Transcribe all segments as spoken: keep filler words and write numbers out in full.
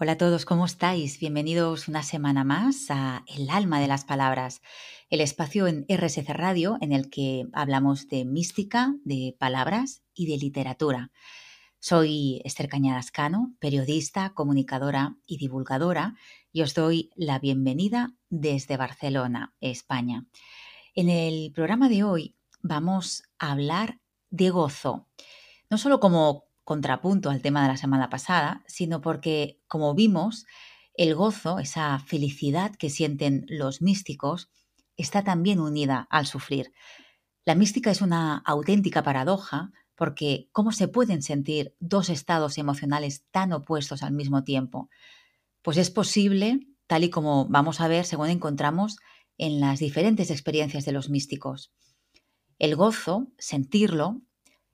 Hola a todos, ¿cómo estáis? Bienvenidos una semana más a El alma de las palabras, el espacio en R S C Radio en el que hablamos de mística, de palabras y de literatura. Soy Esther Cañada Cano, periodista, comunicadora y divulgadora, y os doy la bienvenida desde Barcelona, España. En el programa de hoy vamos a hablar de gozo, no solo como contrapunto al tema de la semana pasada, sino porque, como vimos, el gozo, esa felicidad que sienten los místicos, está también unida al sufrir. La mística es una auténtica paradoja porque ¿cómo se pueden sentir dos estados emocionales tan opuestos al mismo tiempo? Pues es posible, tal y como vamos a ver según encontramos en las diferentes experiencias de los místicos. El gozo, sentirlo,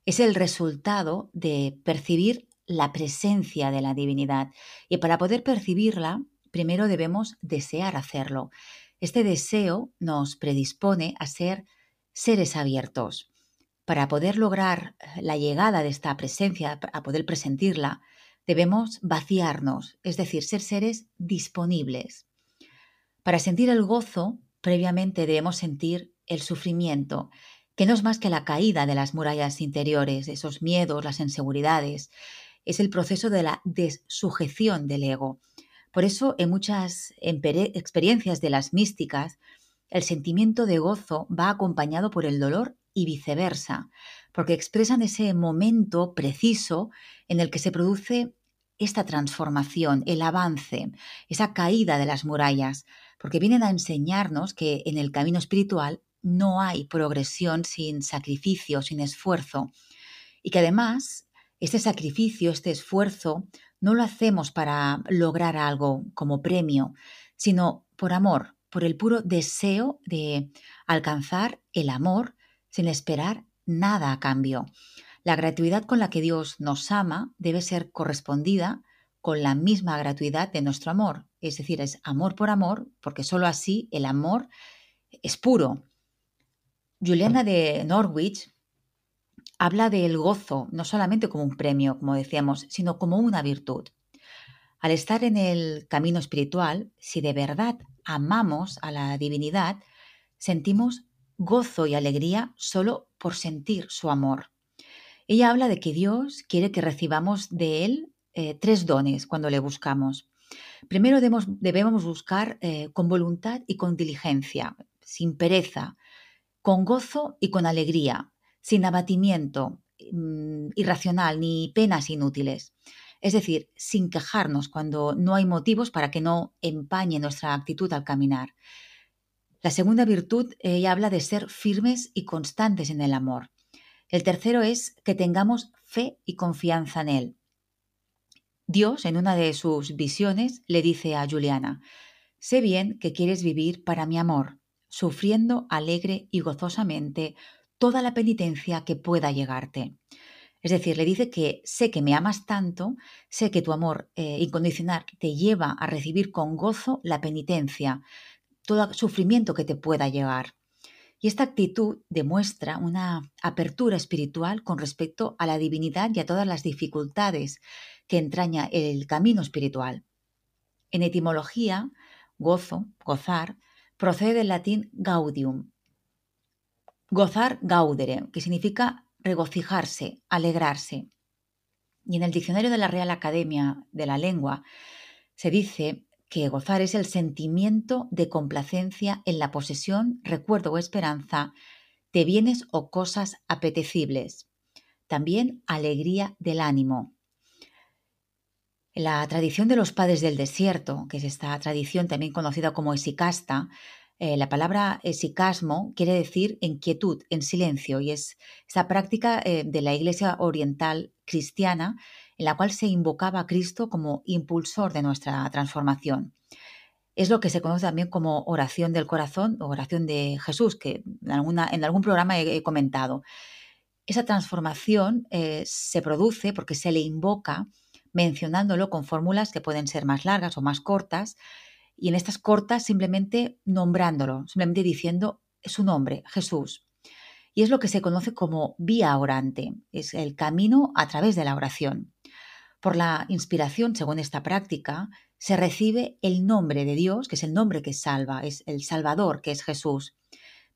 es el resultado de percibir la presencia de la divinidad. Y para poder percibirla, primero debemos desear hacerlo. Este deseo nos predispone a ser seres abiertos. Para poder lograr la llegada de esta presencia, a poder presentirla, debemos vaciarnos, es decir, ser seres disponibles. Para sentir el gozo, previamente debemos sentir el sufrimiento, que no es más que la caída de las murallas interiores, esos miedos, las inseguridades. Es el proceso de la desujeción del ego. Por eso, en muchas experiencias de las místicas, el sentimiento de gozo va acompañado por el dolor y viceversa, porque expresan ese momento preciso en el que se produce esta transformación, el avance, esa caída de las murallas, porque vienen a enseñarnos que en el camino espiritual no hay progresión sin sacrificio, sin esfuerzo. Y que además, este sacrificio, este esfuerzo, no lo hacemos para lograr algo como premio, sino por amor, por el puro deseo de alcanzar el amor sin esperar nada a cambio. La gratuidad con la que Dios nos ama debe ser correspondida con la misma gratuidad de nuestro amor. Es decir, es amor por amor, porque solo así el amor es puro. Juliana de Norwich habla del gozo no solamente como un premio, como decíamos, sino como una virtud. Al estar en el camino espiritual, si de verdad amamos a la divinidad, sentimos gozo y alegría solo por sentir su amor. Ella habla de que Dios quiere que recibamos de Él eh, tres dones cuando le buscamos. Primero debemos, debemos buscar eh, con voluntad y con diligencia, sin pereza, con gozo y con alegría, sin abatimiento mmm, irracional ni penas inútiles. Es decir, sin quejarnos cuando no hay motivos para que no empañe nuestra actitud al caminar. La segunda virtud, ella habla de ser firmes y constantes en el amor. El tercero es que tengamos fe y confianza en él. Dios, en una de sus visiones, le dice a Juliana: «Sé bien que quieres vivir para mi amor, sufriendo alegre y gozosamente toda la penitencia que pueda llegarte». Es decir, le dice que sé que me amas tanto, sé que tu amor eh, incondicional te lleva a recibir con gozo la penitencia, todo sufrimiento que te pueda llegar. Y esta actitud demuestra una apertura espiritual con respecto a la divinidad y a todas las dificultades que entraña el camino espiritual. En etimología, gozo, gozar, procede del latín gaudium, gozar gaudere, que significa regocijarse, alegrarse. Y en el diccionario de la Real Academia de la Lengua se dice que gozar es el sentimiento de complacencia en la posesión, recuerdo o esperanza de bienes o cosas apetecibles. También alegría del ánimo. La tradición de los padres del desierto, que es esta tradición también conocida como esikasta, eh, la palabra esikasmo quiere decir en quietud, en silencio, y es esta práctica eh, de la Iglesia oriental cristiana en la cual se invocaba a Cristo como impulsor de nuestra transformación. Es lo que se conoce también como oración del corazón o oración de Jesús, que en, alguna, en algún programa he, he comentado. Esa transformación eh, se produce porque se le invoca mencionándolo con fórmulas que pueden ser más largas o más cortas, y en estas cortas simplemente nombrándolo, simplemente diciendo su nombre, Jesús. Y es lo que se conoce como vía orante, es el camino a través de la oración. Por la inspiración, según esta práctica, se recibe el nombre de Dios, que es el nombre que salva, es el Salvador, que es Jesús.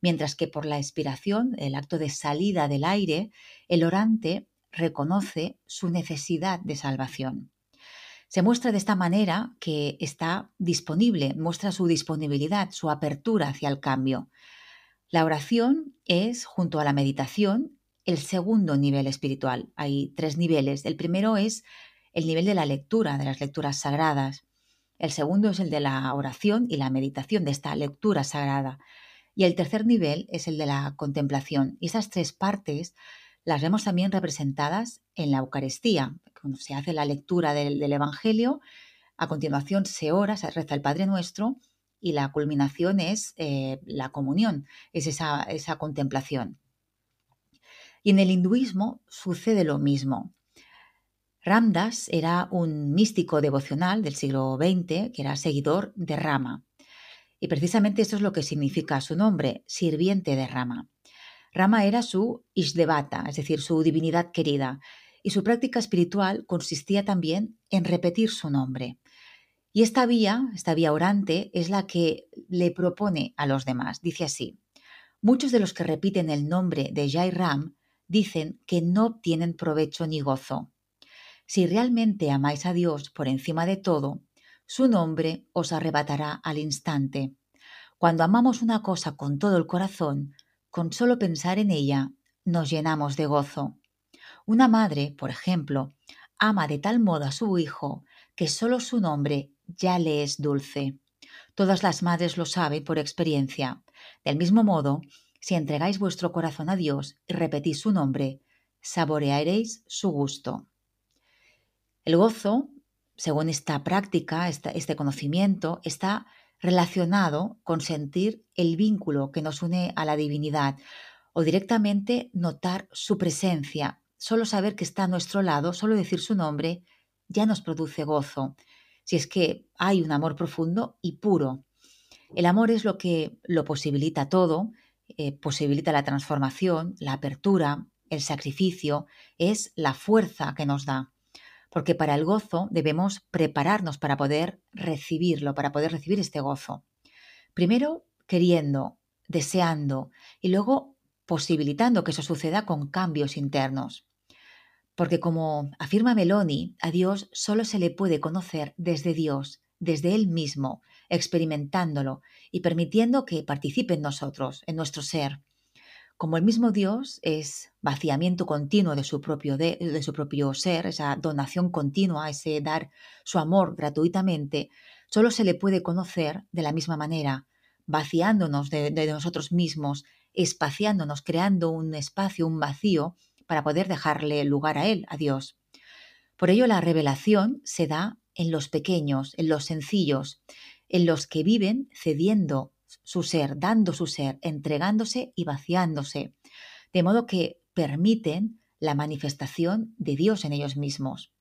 Mientras que por la expiración, el acto de salida del aire, el orante reconoce su necesidad de salvación. Se muestra de esta manera que está disponible, muestra su disponibilidad, su apertura hacia el cambio. La oración es, junto a la meditación, el segundo nivel espiritual. Hay tres niveles. El primero es el nivel de la lectura, de las lecturas sagradas. El segundo es el de la oración y la meditación de esta lectura sagrada. Y el tercer nivel es el de la contemplación. Y esas tres partes las vemos también representadas en la Eucaristía. Cuando se hace la lectura del, del Evangelio, a continuación se ora, se reza el Padre Nuestro y la culminación es eh, la comunión, es esa, esa contemplación. Y en el hinduismo sucede lo mismo. Ramdas era un místico devocional del siglo veinte que era seguidor de Rama. Y precisamente esto es lo que significa su nombre, sirviente de Rama. Rama era su Ishdevata, es decir, su divinidad querida, y su práctica espiritual consistía también en repetir su nombre. Y esta vía, esta vía orante, es la que le propone a los demás. Dice así: muchos de los que repiten el nombre de Jai Ram dicen que no obtienen provecho ni gozo. Si realmente amáis a Dios por encima de todo, su nombre os arrebatará al instante. Cuando amamos una cosa con todo el corazón, con solo pensar en ella, nos llenamos de gozo. Una madre, por ejemplo, ama de tal modo a su hijo que solo su nombre ya le es dulce. Todas las madres lo saben por experiencia. Del mismo modo, si entregáis vuestro corazón a Dios y repetís su nombre, saborearéis su gusto. El gozo, según esta práctica, este conocimiento, está relacionado con sentir el vínculo que nos une a la divinidad o directamente notar su presencia. Solo saber que está a nuestro lado, solo decir su nombre, ya nos produce gozo, si es que hay un amor profundo y puro. El amor es lo que lo posibilita todo, eh, posibilita la transformación, la apertura, el sacrificio, es la fuerza que nos da. Porque para el gozo debemos prepararnos para poder recibirlo, para poder recibir este gozo. Primero queriendo, deseando y luego posibilitando que eso suceda con cambios internos. Porque como afirma Meloni, a Dios solo se le puede conocer desde Dios, desde Él mismo, experimentándolo y permitiendo que participe en nosotros, en nuestro ser. Como el mismo Dios es vaciamiento continuo de su propio, de, de su propio ser, esa donación continua, ese dar su amor gratuitamente, solo se le puede conocer de la misma manera, vaciándonos de, de nosotros mismos, espaciándonos, creando un espacio, un vacío, para poder dejarle lugar a Él, a Dios. Por ello la revelación se da en los pequeños, en los sencillos, en los que viven cediendo su ser, dando su ser, entregándose y vaciándose, de modo que permiten la manifestación de Dios en ellos mismos.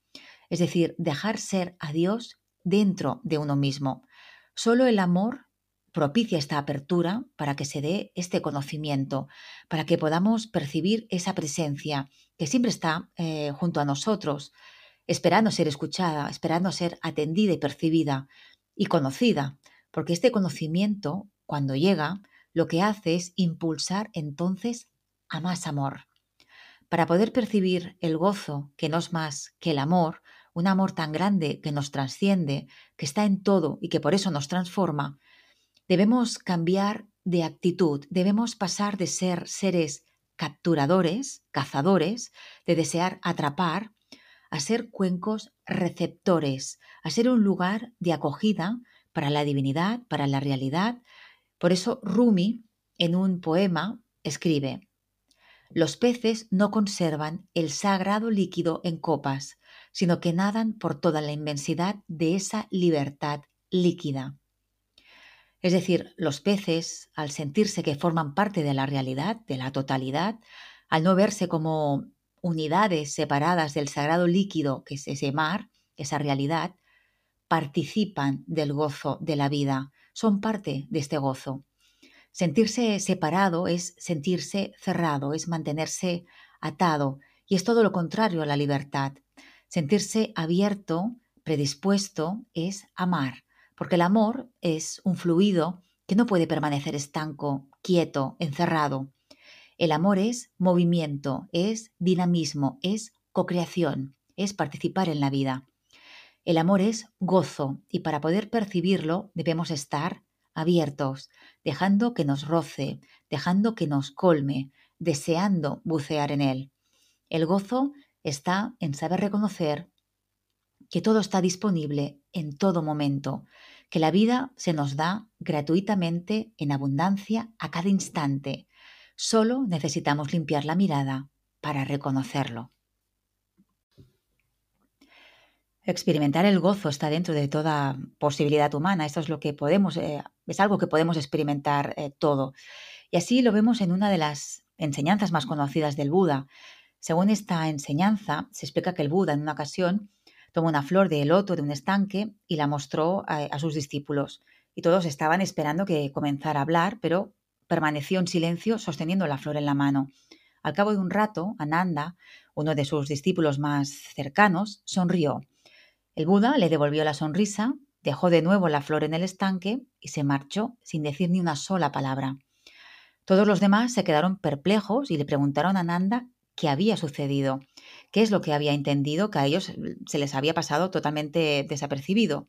Es decir, dejar ser a Dios dentro de uno mismo. Solo el amor propicia esta apertura para que se dé este conocimiento, para que podamos percibir esa presencia que siempre está eh, junto a nosotros, esperando ser escuchada, esperando ser atendida y percibida y conocida, porque este conocimiento, cuando llega, lo que hace es impulsar entonces a más amor. Para poder percibir el gozo, que no es más que el amor, un amor tan grande que nos trasciende, que está en todo y que por eso nos transforma, debemos cambiar de actitud, debemos pasar de ser seres capturadores, cazadores, de desear atrapar, a ser cuencos receptores, a ser un lugar de acogida para la divinidad, para la realidad. Por eso Rumi, en un poema, escribe: «Los peces no conservan el sagrado líquido en copas, sino que nadan por toda la inmensidad de esa libertad líquida». Es decir, los peces, al sentirse que forman parte de la realidad, de la totalidad, al no verse como unidades separadas del sagrado líquido que es ese mar, esa realidad, participan del gozo de la vida, son parte de este gozo. Sentirse separado es sentirse cerrado, es mantenerse atado, y es todo lo contrario a la libertad. Sentirse abierto, predispuesto, es amar, porque el amor es un fluido que no puede permanecer estanco, quieto, encerrado. El amor es movimiento, es dinamismo, es cocreación, es participar en la vida. El amor es gozo y para poder percibirlo debemos estar abiertos, dejando que nos roce, dejando que nos colme, deseando bucear en él. El gozo está en saber reconocer que todo está disponible en todo momento, que la vida se nos da gratuitamente en abundancia a cada instante. Solo necesitamos limpiar la mirada para reconocerlo. Experimentar el gozo está dentro de toda posibilidad humana. Esto es lo que podemos, eh, es algo que podemos experimentar eh, todo. Y así lo vemos en una de las enseñanzas más conocidas del Buda. Según esta enseñanza, se explica que el Buda en una ocasión tomó una flor de loto de un estanque y la mostró a, a sus discípulos. Y todos estaban esperando que comenzara a hablar, pero permaneció en silencio sosteniendo la flor en la mano. Al cabo de un rato, Ananda, uno de sus discípulos más cercanos, sonrió. El Buda le devolvió la sonrisa, dejó de nuevo la flor en el estanque y se marchó sin decir ni una sola palabra. Todos los demás se quedaron perplejos y le preguntaron a Ananda qué había sucedido, qué es lo que había entendido que a ellos se les había pasado totalmente desapercibido.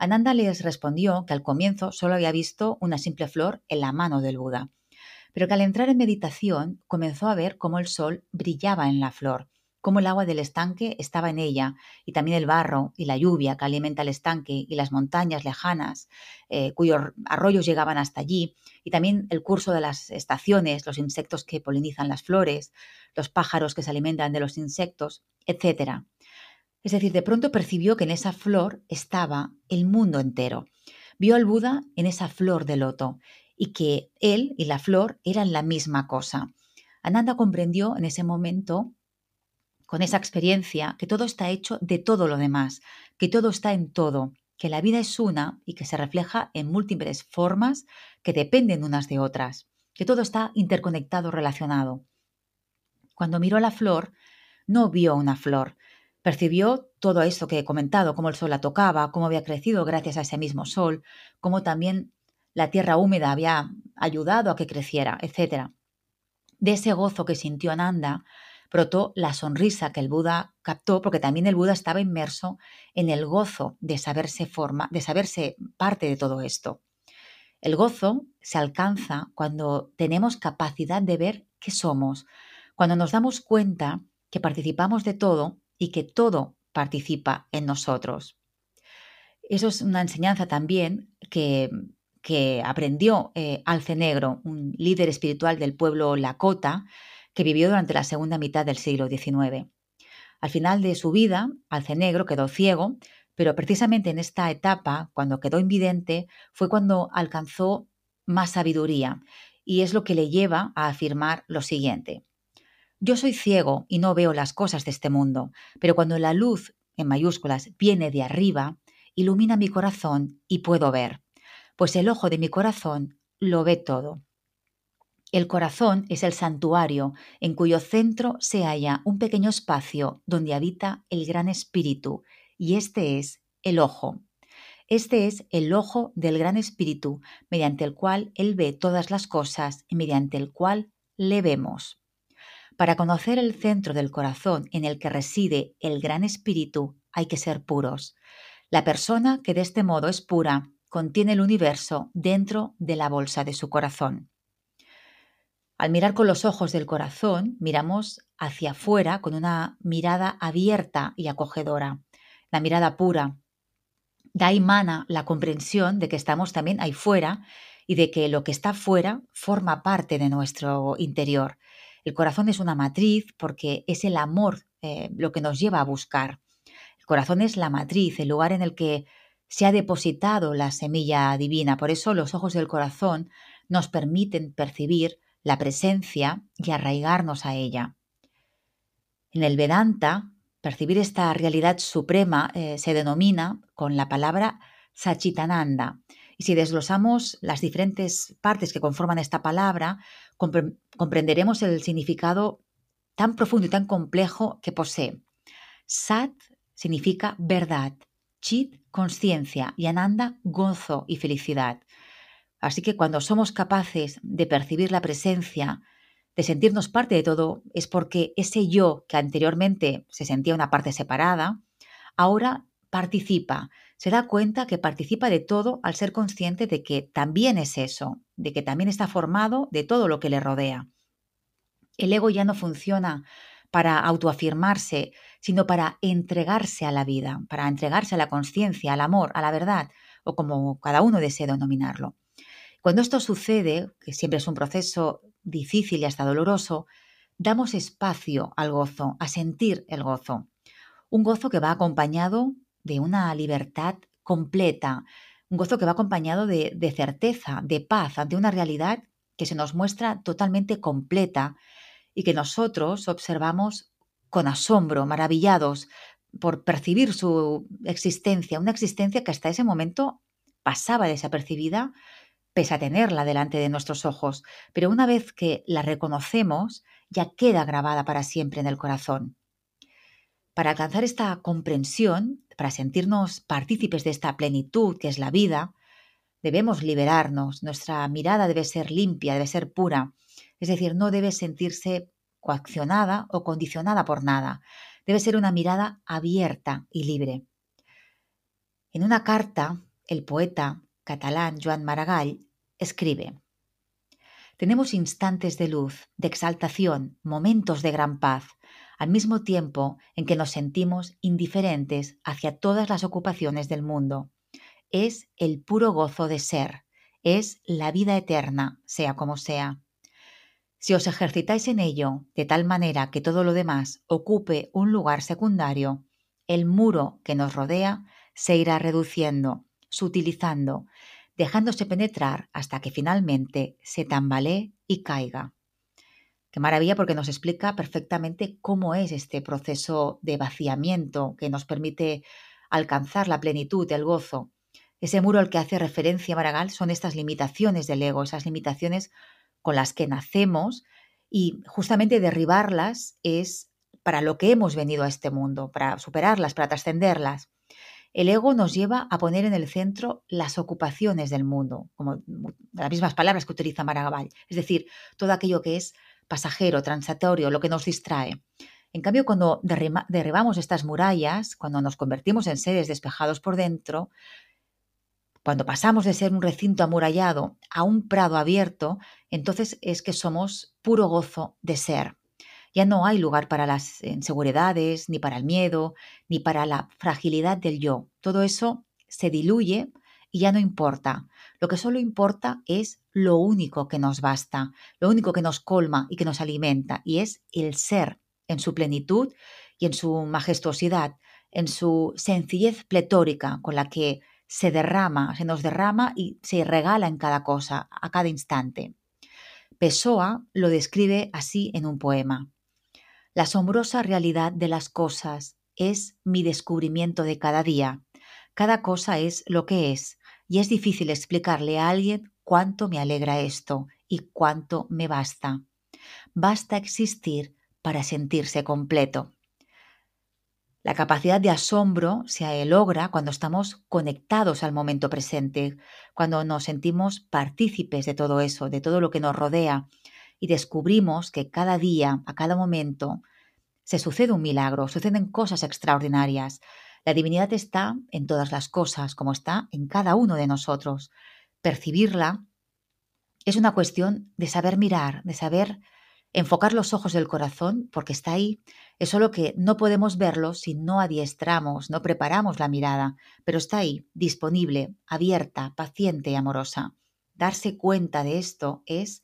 Ananda les respondió que al comienzo solo había visto una simple flor en la mano del Buda, pero que al entrar en meditación comenzó a ver cómo el sol brillaba en la flor, cómo el agua del estanque estaba en ella y también el barro y la lluvia que alimenta el estanque y las montañas lejanas eh, cuyos arroyos llegaban hasta allí y también el curso de las estaciones, los insectos que polinizan las flores, los pájaros que se alimentan de los insectos, etcétera. Es decir, de pronto percibió que en esa flor estaba el mundo entero. Vio al Buda en esa flor de loto y que él y la flor eran la misma cosa. Ananda comprendió en ese momento, con esa experiencia, que todo está hecho de todo lo demás, que todo está en todo, que la vida es una y que se refleja en múltiples formas que dependen unas de otras, que todo está interconectado, relacionado. Cuando miró a la flor, no vio una flor. Percibió todo esto que he comentado, cómo el sol la tocaba, cómo había crecido gracias a ese mismo sol, cómo también la tierra húmeda había ayudado a que creciera, etcétera. De ese gozo que sintió Ananda, brotó la sonrisa que el Buda captó, porque también el Buda estaba inmerso en el gozo de saberse forma, de saberse parte de todo esto. El gozo se alcanza cuando tenemos capacidad de ver qué somos, cuando nos damos cuenta que participamos de todo y que todo participa en nosotros. Eso es una enseñanza también que, que aprendió eh, Alce Negro, un líder espiritual del pueblo Lakota, que vivió durante la segunda mitad del siglo diecinueve. Al final de su vida, Alce Negro quedó ciego, pero precisamente en esta etapa, cuando quedó invidente, fue cuando alcanzó más sabiduría, y es lo que le lleva a afirmar lo siguiente: yo soy ciego y no veo las cosas de este mundo, pero cuando la luz, en mayúsculas, viene de arriba, ilumina mi corazón y puedo ver, pues el ojo de mi corazón lo ve todo. El corazón es el santuario en cuyo centro se halla un pequeño espacio donde habita el gran espíritu, y este es el ojo. Este es el ojo del gran espíritu, mediante el cual él ve todas las cosas y mediante el cual le vemos. Para conocer el centro del corazón en el que reside el gran espíritu hay que ser puros. La persona que de este modo es pura contiene el universo dentro de la bolsa de su corazón. Al mirar con los ojos del corazón, miramos hacia afuera con una mirada abierta y acogedora, la mirada pura. De ahí mana la comprensión de que estamos también ahí fuera y de que lo que está fuera forma parte de nuestro interior. El corazón es una matriz porque es el amor eh, lo que nos lleva a buscar. El corazón es la matriz, el lugar en el que se ha depositado la semilla divina. Por eso los ojos del corazón nos permiten percibir la presencia y arraigarnos a ella. En el Vedanta, percibir esta realidad suprema eh, se denomina con la palabra Satchitananda. Y si desglosamos las diferentes partes que conforman esta palabra, comprenderemos el significado tan profundo y tan complejo que posee. Sat significa verdad, Chit, conciencia, y Ananda, gozo y felicidad. Así que cuando somos capaces de percibir la presencia, de sentirnos parte de todo, es porque ese yo que anteriormente se sentía una parte separada, ahora participa, se da cuenta que participa de todo al ser consciente de que también es eso, de que también está formado de todo lo que le rodea. El ego ya no funciona para autoafirmarse, sino para entregarse a la vida, para entregarse a la conciencia, al amor, a la verdad, o como cada uno desee denominarlo. Cuando esto sucede, que siempre es un proceso difícil y hasta doloroso, damos espacio al gozo, a sentir el gozo. Un gozo que va acompañado de una libertad completa, un gozo que va acompañado de, de certeza, de paz, ante una realidad que se nos muestra totalmente completa y que nosotros observamos con asombro, maravillados por percibir su existencia, una existencia que hasta ese momento pasaba desapercibida, pese a tenerla delante de nuestros ojos. Pero una vez que la reconocemos, ya queda grabada para siempre en el corazón. Para alcanzar esta comprensión, para sentirnos partícipes de esta plenitud que es la vida, debemos liberarnos, nuestra mirada debe ser limpia, debe ser pura, es decir, no debe sentirse coaccionada o condicionada por nada, debe ser una mirada abierta y libre. En una carta, el poeta catalán Joan Maragall escribe: «Tenemos instantes de luz, de exaltación, momentos de gran paz, al mismo tiempo en que nos sentimos indiferentes hacia todas las ocupaciones del mundo. Es el puro gozo de ser, es la vida eterna, sea como sea. Si os ejercitáis en ello, de tal manera que todo lo demás ocupe un lugar secundario, el muro que nos rodea se irá reduciendo, sutilizando, dejándose penetrar hasta que finalmente se tambalee y caiga». Qué maravilla, porque nos explica perfectamente cómo es este proceso de vaciamiento que nos permite alcanzar la plenitud, el gozo. Ese muro al que hace referencia Maragall son estas limitaciones del ego, esas limitaciones con las que nacemos, y justamente derribarlas es para lo que hemos venido a este mundo, para superarlas, para trascenderlas. El ego nos lleva a poner en el centro las ocupaciones del mundo, como las mismas palabras que utiliza Maragall, es decir, todo aquello que es pasajero, transitorio, lo que nos distrae. En cambio, cuando derriba, derribamos estas murallas, cuando nos convertimos en seres despejados por dentro, cuando pasamos de ser un recinto amurallado a un prado abierto, entonces es que somos puro gozo de ser. Ya no hay lugar para las inseguridades, ni para el miedo, ni para la fragilidad del yo. Todo eso se diluye y ya no importa. Lo que solo importa es lo único que nos basta, lo único que nos colma y que nos alimenta, y es el ser, en su plenitud y en su majestuosidad, en su sencillez pletórica con la que se derrama, se nos derrama y se regala en cada cosa, a cada instante. Pessoa lo describe así en un poema: «La asombrosa realidad de las cosas es mi descubrimiento de cada día. Cada cosa es lo que es, y es difícil explicarle a alguien cuánto me alegra esto y cuánto me basta. Basta existir para sentirse completo». La capacidad de asombro se logra cuando estamos conectados al momento presente, cuando nos sentimos partícipes de todo eso, de todo lo que nos rodea, y descubrimos que cada día, a cada momento, se sucede un milagro, suceden cosas extraordinarias. La divinidad está en todas las cosas, como está en cada uno de nosotros. Percibirla es una cuestión de saber mirar, de saber enfocar los ojos del corazón, porque está ahí. Es solo que no podemos verlo si no adiestramos, no preparamos la mirada, pero está ahí, disponible, abierta, paciente y amorosa. Darse cuenta de esto es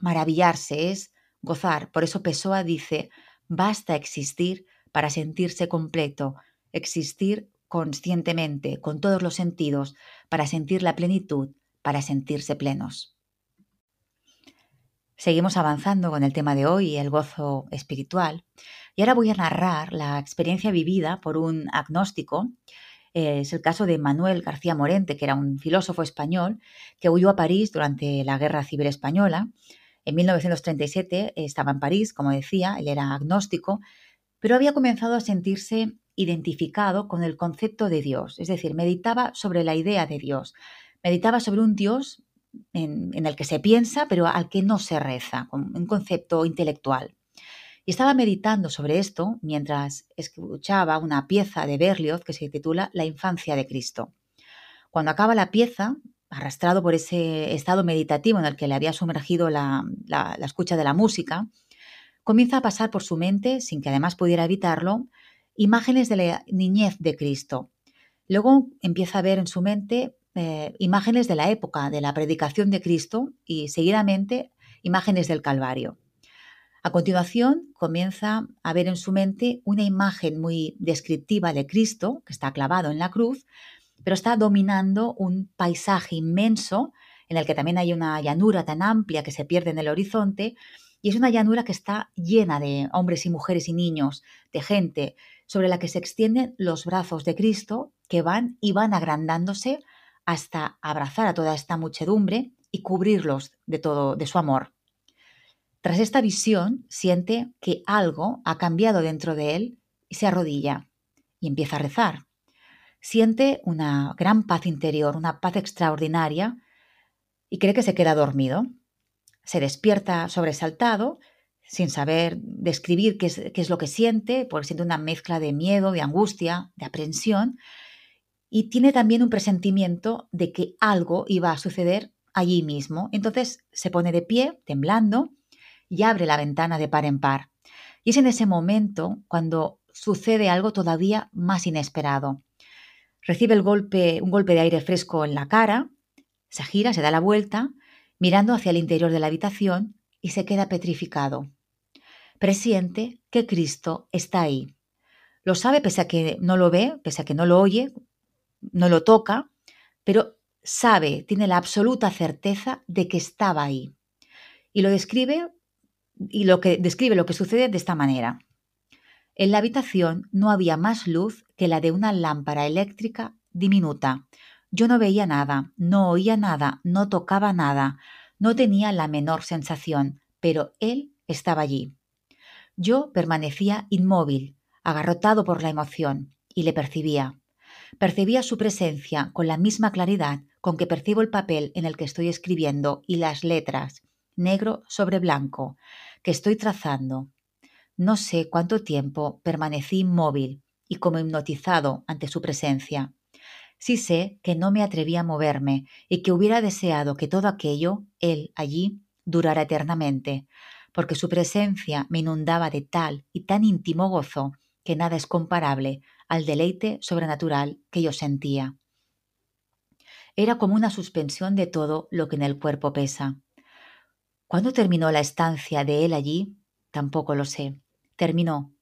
maravillarse, es gozar. Por eso Pessoa dice: basta existir para sentirse completo, existir conscientemente, con todos los sentidos, para sentir la plenitud, para sentirse plenos. Seguimos avanzando con el tema de hoy, el gozo espiritual, y ahora voy a narrar la experiencia vivida por un agnóstico. Es el caso de Manuel García Morente, que era un filósofo español que huyó a París durante la Guerra Civil Española. En mil novecientos treinta y siete estaba en París, como decía, él era agnóstico, pero había comenzado a sentirse identificado con el concepto de Dios, es decir, meditaba sobre la idea de Dios, meditaba sobre un Dios en, en el que se piensa, pero al que no se reza, un concepto intelectual. Y estaba meditando sobre esto mientras escuchaba una pieza de Berlioz que se titula La infancia de Cristo. Cuando acaba la pieza, arrastrado por ese estado meditativo en el que le había sumergido la, la, la escucha de la música, comienza a pasar por su mente, sin que además pudiera evitarlo, imágenes de la niñez de Cristo. Luego empieza a ver en su mente eh, imágenes de la época de la predicación de Cristo y, seguidamente, imágenes del Calvario. A continuación, comienza a ver en su mente una imagen muy descriptiva de Cristo, que está clavado en la cruz, pero está dominando un paisaje inmenso en el que también hay una llanura tan amplia que se pierde en el horizonte, y es una llanura que está llena de hombres y mujeres y niños, de gente, sobre la que se extienden los brazos de Cristo, que van y van agrandándose hasta abrazar a toda esta muchedumbre y cubrirlos de todo, de su amor. Tras esta visión, siente que algo ha cambiado dentro de él y se arrodilla y empieza a rezar. Siente una gran paz interior, una paz extraordinaria, y cree que se queda dormido. Se despierta sobresaltado, sin saber describir qué es, qué es lo que siente, porque siente una mezcla de miedo, de angustia, de aprensión, y tiene también un presentimiento de que algo iba a suceder allí mismo. Entonces se pone de pie, temblando, y abre la ventana de par en par. Y es en ese momento cuando sucede algo todavía más inesperado. Recibe el golpe, un golpe de aire fresco en la cara, se gira, se da la vuelta, mirando hacia el interior de la habitación, y se queda petrificado. Presiente que Cristo está ahí. Lo sabe pese a que no lo ve, pese a que no lo oye, no lo toca, pero sabe, tiene la absoluta certeza de que estaba ahí. Y lo describe Y lo que describe lo que sucede de esta manera. En la habitación no había más luz que la de una lámpara eléctrica diminuta. Yo no veía nada, no oía nada, no tocaba nada, no tenía la menor sensación, pero él estaba allí. Yo permanecía inmóvil, agarrotado por la emoción, y le percibía. Percibía su presencia con la misma claridad con que percibo el papel en el que estoy escribiendo y las letras, negro sobre blanco, que estoy trazando. No sé cuánto tiempo permanecí inmóvil y como hipnotizado ante su presencia. Sí sé que no me atreví a moverme y que hubiera deseado que todo aquello, él allí, durara eternamente, porque su presencia me inundaba de tal y tan íntimo gozo que nada es comparable al deleite sobrenatural que yo sentía. Era como una suspensión de todo lo que en el cuerpo pesa. ¿Cuándo terminó la estancia de él allí? Tampoco lo sé. Terminó.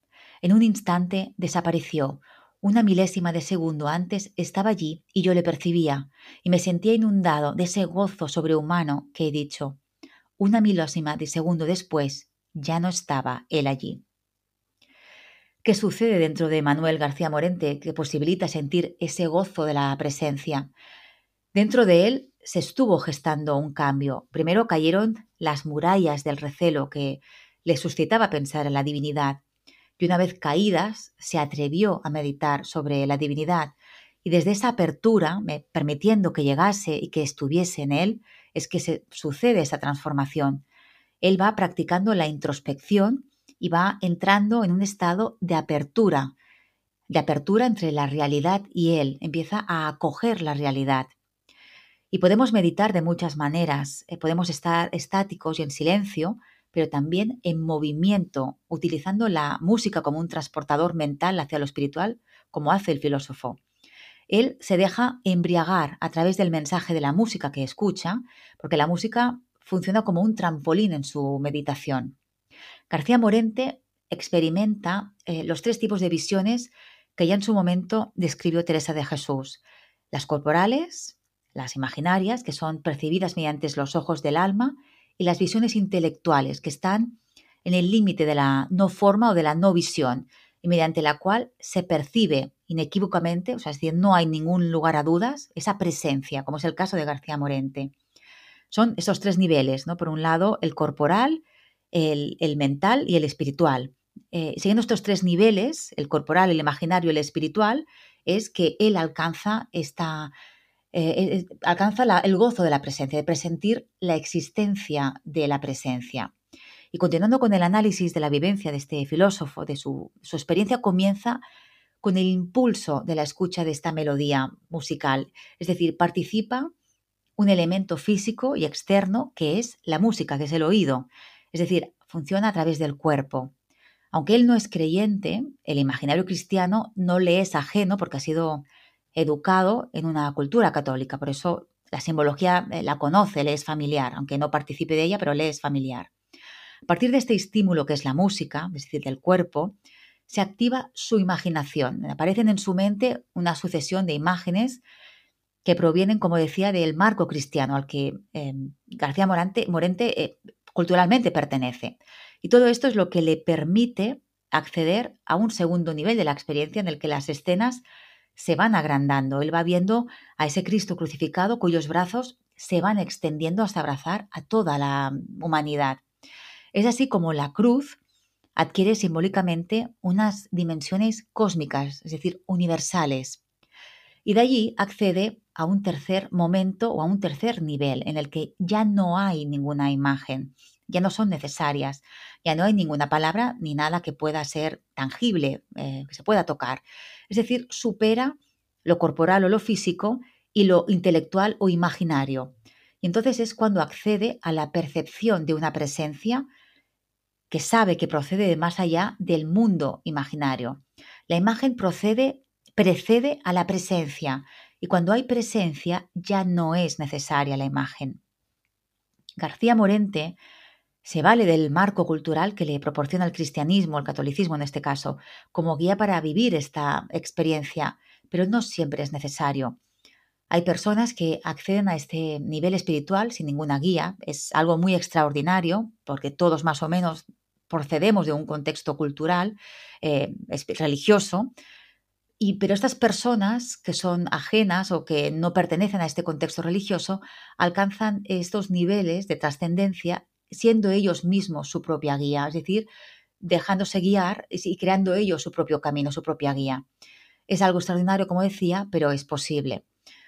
En un instante desapareció. Una milésima de segundo antes estaba allí y yo le percibía, y me sentía inundado de ese gozo sobrehumano que he dicho. Una milésima de segundo después ya no estaba él allí. ¿Qué sucede dentro de Manuel García Morente que posibilita sentir ese gozo de la presencia? Dentro de él se estuvo gestando un cambio. Primero cayeron las murallas del recelo que le suscitaba pensar en la divinidad, y una vez caídas se atrevió a meditar sobre la divinidad, y desde esa apertura, permitiendo que llegase y que estuviese en él, es que se sucede esa transformación. Él va practicando la introspección y va entrando en un estado de apertura, de apertura entre la realidad y él, empieza a acoger la realidad. Y podemos meditar de muchas maneras, eh, podemos estar estáticos y en silencio, pero también en movimiento, utilizando la música como un transportador mental hacia lo espiritual, como hace el filósofo. Él se deja embriagar a través del mensaje de la música que escucha, porque la música funciona como un trampolín en su meditación. García Morente experimenta eh, los tres tipos de visiones que ya en su momento describió Teresa de Jesús: las corporales, las imaginarias, que son percibidas mediante los ojos del alma, y las visiones intelectuales, que están en el límite de la no forma o de la no visión, y mediante la cual se percibe inequívocamente, o sea, es decir, no hay ningún lugar a dudas, esa presencia, como es el caso de García Morente. Son esos tres niveles, ¿no? Por un lado, el corporal, el, el mental y el espiritual. eh, siguiendo estos tres niveles, el corporal, el imaginario y el espiritual, es que él alcanza esta... Eh, eh, alcanza la, el gozo de la presencia, de presentir la existencia de la presencia. Y continuando con el análisis de la vivencia de este filósofo, de su, su experiencia comienza con el impulso de la escucha de esta melodía musical. Es decir, participa un elemento físico y externo que es la música, que es el oído. Es decir, funciona a través del cuerpo. Aunque él no es creyente, el imaginario cristiano no le es ajeno porque ha sido educado en una cultura católica, por eso la simbología la conoce, le es familiar, aunque no participe de ella, pero le es familiar. A partir de este estímulo que es la música, es decir, del cuerpo, se activa su imaginación. Aparecen en su mente una sucesión de imágenes que provienen, como decía, del marco cristiano al que eh, García Morente, Morente eh, culturalmente pertenece. Y todo esto es lo que le permite acceder a un segundo nivel de la experiencia en el que las escenas se van agrandando. Él va viendo a ese Cristo crucificado cuyos brazos se van extendiendo hasta abrazar a toda la humanidad. Es así como la cruz adquiere simbólicamente unas dimensiones cósmicas, es decir, universales. Y de allí accede a un tercer momento o a un tercer nivel en el que ya no hay ninguna imagen, ya no son necesarias, ya no hay ninguna palabra ni nada que pueda ser tangible, eh, que se pueda tocar. Es decir, supera lo corporal o lo físico y lo intelectual o imaginario. Y entonces es cuando accede a la percepción de una presencia que sabe que procede de más allá del mundo imaginario. La imagen procede, precede a la presencia, y cuando hay presencia ya no es necesaria la imagen. García Morente se vale del marco cultural que le proporciona el cristianismo, el catolicismo en este caso, como guía para vivir esta experiencia, pero no siempre es necesario. Hay personas que acceden a este nivel espiritual sin ninguna guía, es algo muy extraordinario, porque todos más o menos procedemos de un contexto cultural, eh, religioso, y, pero estas personas que son ajenas o que no pertenecen a este contexto religioso alcanzan estos niveles de trascendencia siendo ellos mismos su propia guía, es decir, dejándose guiar y creando ellos su propio camino, su propia guía. Es algo extraordinario, como decía, pero es posible.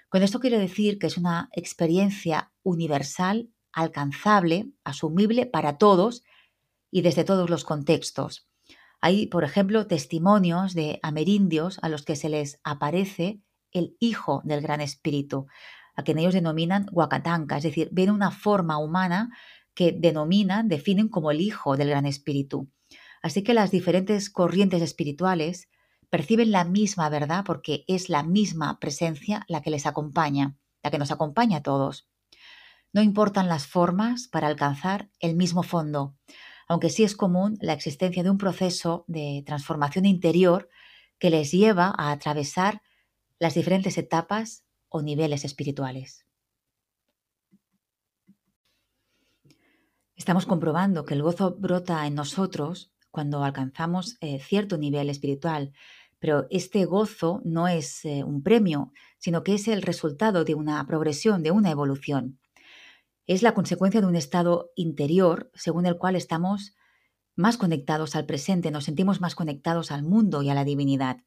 Con esto quiero decir que es una experiencia universal, alcanzable, asumible para todos y desde todos los contextos. Hay, por ejemplo, testimonios de amerindios a los que se les aparece el hijo del Gran Espíritu, a quien ellos denominan Wakatanka, es decir, ven una forma humana que denominan, definen como el Hijo del Gran Espíritu. Así que las diferentes corrientes espirituales perciben la misma verdad porque es la misma presencia la que les acompaña, la que nos acompaña a todos. No importan las formas para alcanzar el mismo fondo, aunque sí es común la existencia de un proceso de transformación interior que les lleva a atravesar las diferentes etapas o niveles espirituales. Estamos comprobando que el gozo brota en nosotros cuando alcanzamos eh, cierto nivel espiritual, pero este gozo no es eh, un premio, sino que es el resultado de una progresión, de una evolución. Es la consecuencia de un estado interior según el cual estamos más conectados al presente, nos sentimos más conectados al mundo y a la divinidad.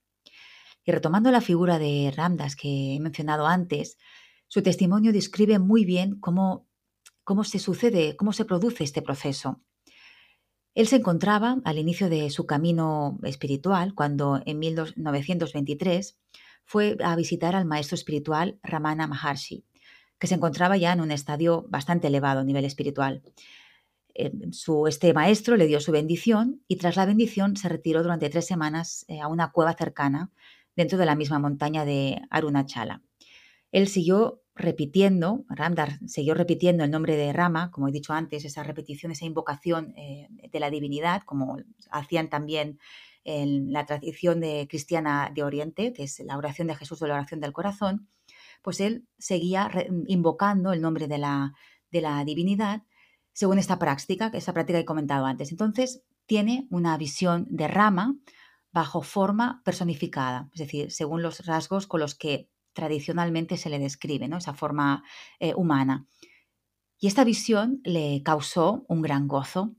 Y retomando la figura de Ramdas que he mencionado antes, su testimonio describe muy bien cómo cómo se sucede, cómo se produce este proceso. Él se encontraba al inicio de su camino espiritual cuando en mil novecientos veintitrés fue a visitar al maestro espiritual Ramana Maharshi, que se encontraba ya en un estadio bastante elevado a nivel espiritual. Este maestro le dio su bendición y tras la bendición se retiró durante tres semanas a una cueva cercana dentro de la misma montaña de Arunachala. Él siguió repitiendo, Ramdas siguió repitiendo el nombre de Rama, como he dicho antes, esa repetición, esa invocación eh, de la divinidad, como hacían también en la tradición de cristiana de Oriente, que es la oración de Jesús o la oración del corazón, pues él seguía re- invocando el nombre de la, de la divinidad según esta práctica, esa práctica que he comentado antes. Entonces tiene una visión de Rama bajo forma personificada, es decir, según los rasgos con los que tradicionalmente se le describe, ¿no? Esa forma eh, humana. Y esta visión le causó un gran gozo,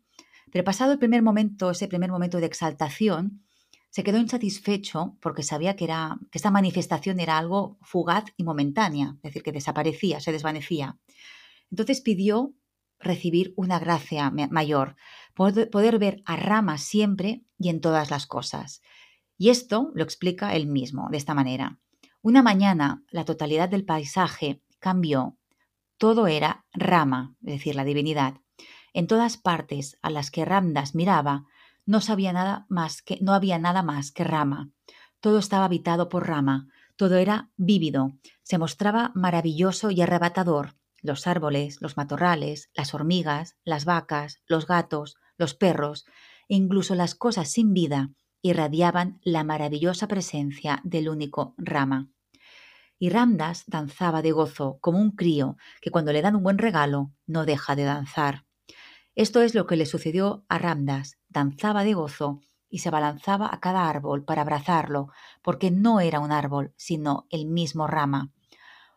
Pero pasado el primer momento, ese primer momento de exaltación, se quedó insatisfecho porque sabía que, era, que esta manifestación era algo fugaz y momentánea, es decir, que desaparecía, se desvanecía. Entonces pidió recibir una gracia mayor, poder, poder ver a Rama siempre y en todas las cosas. Y esto lo explica él mismo de esta manera. Una mañana la totalidad del paisaje cambió, todo era Rama, es decir, la divinidad. En todas partes a las que Ramdas miraba, no sabía nada más que, no había nada más que Rama. Todo estaba habitado por Rama, todo era vívido, se mostraba maravilloso y arrebatador. Los árboles, los matorrales, las hormigas, las vacas, los gatos, los perros, e incluso las cosas sin vida, irradiaban la maravillosa presencia del único Rama. Y Ramdas danzaba de gozo, como un crío que cuando le dan un buen regalo no deja de danzar. Esto es lo que le sucedió a Ramdas. Danzaba de gozo y se abalanzaba a cada árbol para abrazarlo, porque no era un árbol, sino el mismo Rama.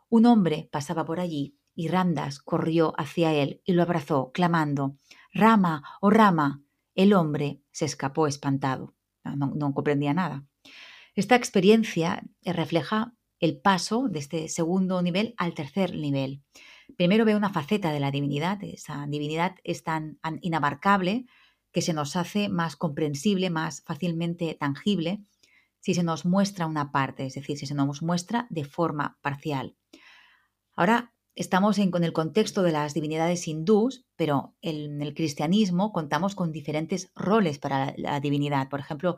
Un hombre pasaba por allí y Ramdas corrió hacia él y lo abrazó, clamando, «¡Rama, oh Rama!». El hombre se escapó espantado. No, no comprendía nada. Esta experiencia refleja el paso de este segundo nivel al tercer nivel. Primero ve una faceta de la divinidad, esa divinidad es tan inabarcable que se nos hace más comprensible, más fácilmente tangible, si se nos muestra una parte, es decir, si se nos muestra de forma parcial. Ahora estamos en, con el contexto de las divinidades hindús, pero en el cristianismo contamos con diferentes roles para la, la divinidad. Por ejemplo,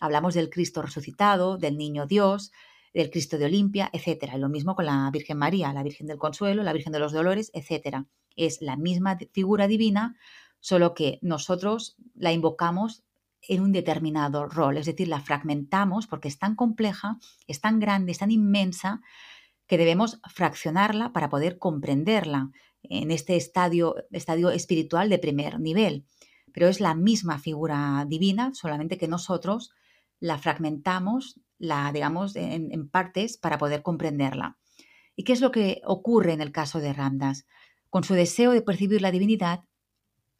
hablamos del Cristo resucitado, del Niño Dios, del Cristo de Olimpia, etcétera. Y lo mismo con la Virgen María, la Virgen del Consuelo, la Virgen de los Dolores, etcétera. Es la misma figura divina, solo que nosotros la invocamos en un determinado rol, es decir, la fragmentamos porque es tan compleja, es tan grande, es tan inmensa, que debemos fraccionarla para poder comprenderla en este estadio, estadio espiritual de primer nivel. Pero es la misma figura divina, solamente que nosotros la fragmentamos, la digamos en, en partes para poder comprenderla. ¿Y qué es lo que ocurre en el caso de Ramdas? Con su deseo de percibir la divinidad,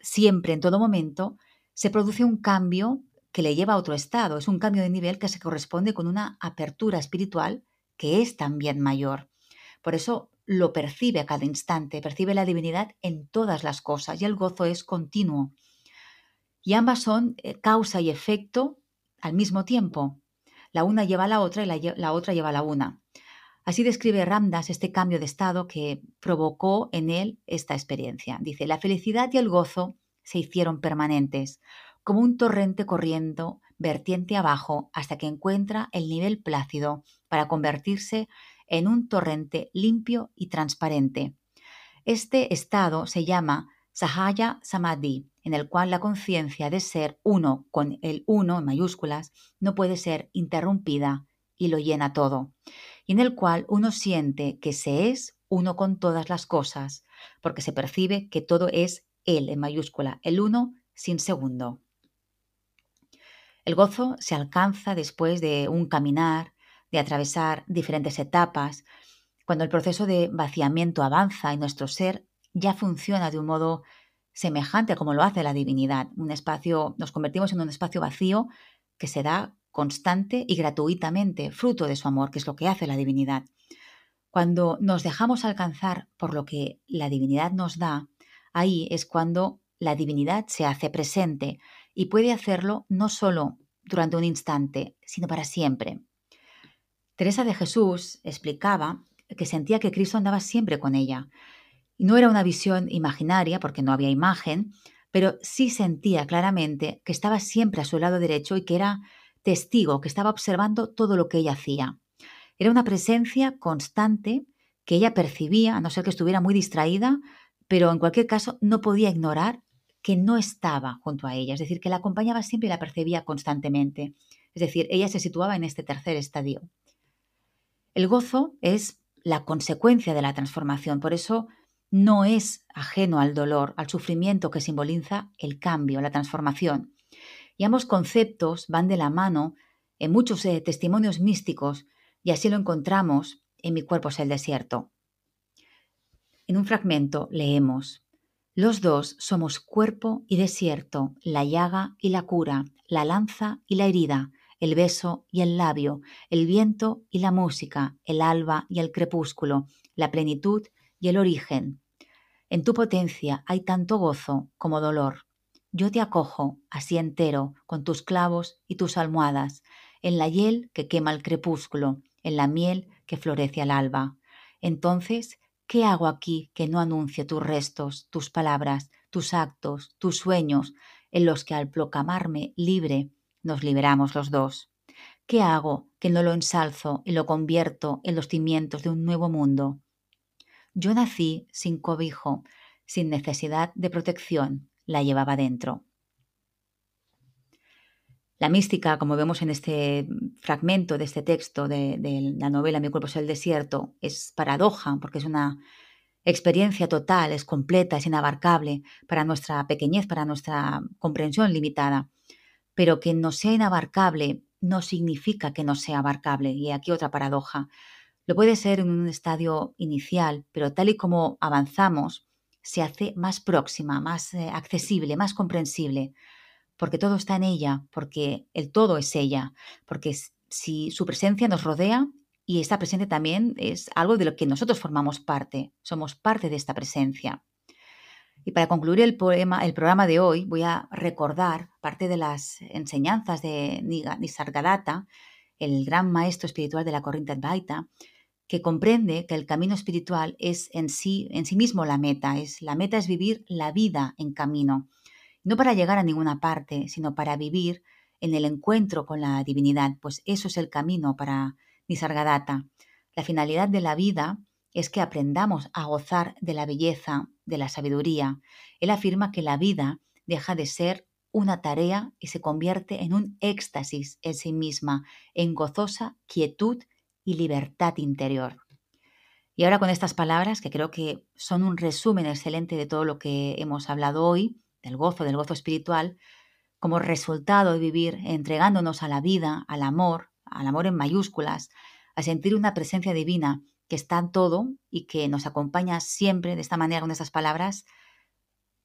siempre, en todo momento, se produce un cambio que le lleva a otro estado. Es un cambio de nivel que se corresponde con una apertura espiritual que es también mayor. Por eso lo percibe a cada instante, percibe la divinidad en todas las cosas y el gozo es continuo. Y ambas son causa y efecto al mismo tiempo. La una lleva a la otra y la, la otra lleva a la una. Así describe Ramdas este cambio de estado que provocó en él esta experiencia. Dice, la felicidad y el gozo se hicieron permanentes, como un torrente corriendo vertiente abajo hasta que encuentra el nivel plácido para convertirse en un torrente limpio y transparente. Este estado se llama Sahaja Samadhi, en el cual la conciencia de ser uno con el uno, en mayúsculas, no puede ser interrumpida y lo llena todo, y en el cual uno siente que se es uno con todas las cosas, porque se percibe que todo es él, en mayúscula, el uno sin segundo. El gozo se alcanza después de un caminar, de atravesar diferentes etapas, cuando el proceso de vaciamiento avanza y nuestro ser ya funciona de un modo semejante a como lo hace la divinidad. Un espacio, nos convertimos en un espacio vacío que se da constante y gratuitamente, fruto de su amor, que es lo que hace la divinidad. Cuando nos dejamos alcanzar por lo que la divinidad nos da, ahí es cuando la divinidad se hace presente, y puede hacerlo no solo durante un instante, sino para siempre. Teresa de Jesús explicaba que sentía que Cristo andaba siempre con ella. No era una visión imaginaria, porque no había imagen, pero sí sentía claramente que estaba siempre a su lado derecho y que era testigo, que estaba observando todo lo que ella hacía. Era una presencia constante que ella percibía, a no ser que estuviera muy distraída, pero en cualquier caso no podía ignorar que no estaba junto a ella, es decir, que la acompañaba siempre y la percibía constantemente. Es decir, ella se situaba en este tercer estadio. El gozo es la consecuencia de la transformación, por eso no es ajeno al dolor, al sufrimiento que simboliza el cambio, la transformación. Y ambos conceptos van de la mano en muchos eh, testimonios místicos, y así lo encontramos en Mi cuerpo es el desierto. En un fragmento leemos: Los dos somos cuerpo y desierto, la llaga y la cura, la lanza y la herida, el beso y el labio, el viento y la música, el alba y el crepúsculo, la plenitud y el origen. En tu potencia hay tanto gozo como dolor. Yo te acojo, así entero, con tus clavos y tus almohadas, en la hiel que quema el crepúsculo, en la miel que florece al alba. Entonces, ¿qué hago aquí que no anuncie tus restos, tus palabras, tus actos, tus sueños, en los que al proclamarme libre nos liberamos los dos? ¿Qué hago que no lo ensalzo y lo convierto en los cimientos de un nuevo mundo? Yo nací sin cobijo, sin necesidad de protección, la llevaba dentro. La mística, como vemos en este fragmento de este texto de, de la novela Mi cuerpo es el desierto, es paradoja porque es una experiencia total, es completa, es inabarcable para nuestra pequeñez, para nuestra comprensión limitada. Pero que no sea inabarcable no significa que no sea abarcable. Y aquí otra paradoja. Lo puede ser en un estadio inicial, pero tal y como avanzamos, se hace más próxima, más eh, accesible, más comprensible. Porque todo está en ella, porque el todo es ella, porque si su presencia nos rodea y esta presencia también es algo de lo que nosotros formamos parte, somos parte de esta presencia. Y para concluir el, poema, el programa de hoy voy a recordar parte de las enseñanzas de Nisargadatta, el gran maestro espiritual de la corriente Advaita, que comprende que el camino espiritual es en sí, en sí mismo la meta, es, la meta es vivir la vida en camino. No para llegar a ninguna parte, sino para vivir en el encuentro con la divinidad, pues eso es el camino para Nisargadatta. La finalidad de la vida es que aprendamos a gozar de la belleza, de la sabiduría. Él afirma que la vida deja de ser una tarea y se convierte en un éxtasis en sí misma, en gozosa quietud y libertad interior. Y ahora con estas palabras, que creo que son un resumen excelente de todo lo que hemos hablado hoy, del gozo, del gozo espiritual, como resultado de vivir entregándonos a la vida, al amor, al amor en mayúsculas, a sentir una presencia divina que está en todo y que nos acompaña siempre de esta manera, con estas palabras,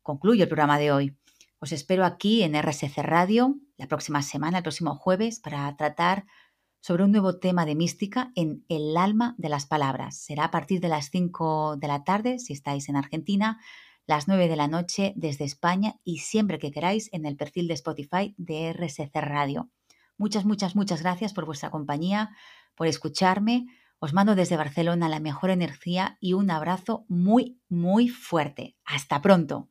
concluyo el programa de hoy. Os espero aquí en R S C Radio la próxima semana, el próximo jueves, para tratar sobre un nuevo tema de mística en El alma de las palabras. Será a partir de las cinco de la tarde, si estáis en Argentina, las nueve de la noche desde España y siempre que queráis en el perfil de Spotify de R S C Radio. Muchas, muchas, muchas gracias por vuestra compañía, por escucharme. Os mando desde Barcelona la mejor energía y un abrazo muy, muy fuerte. ¡Hasta pronto!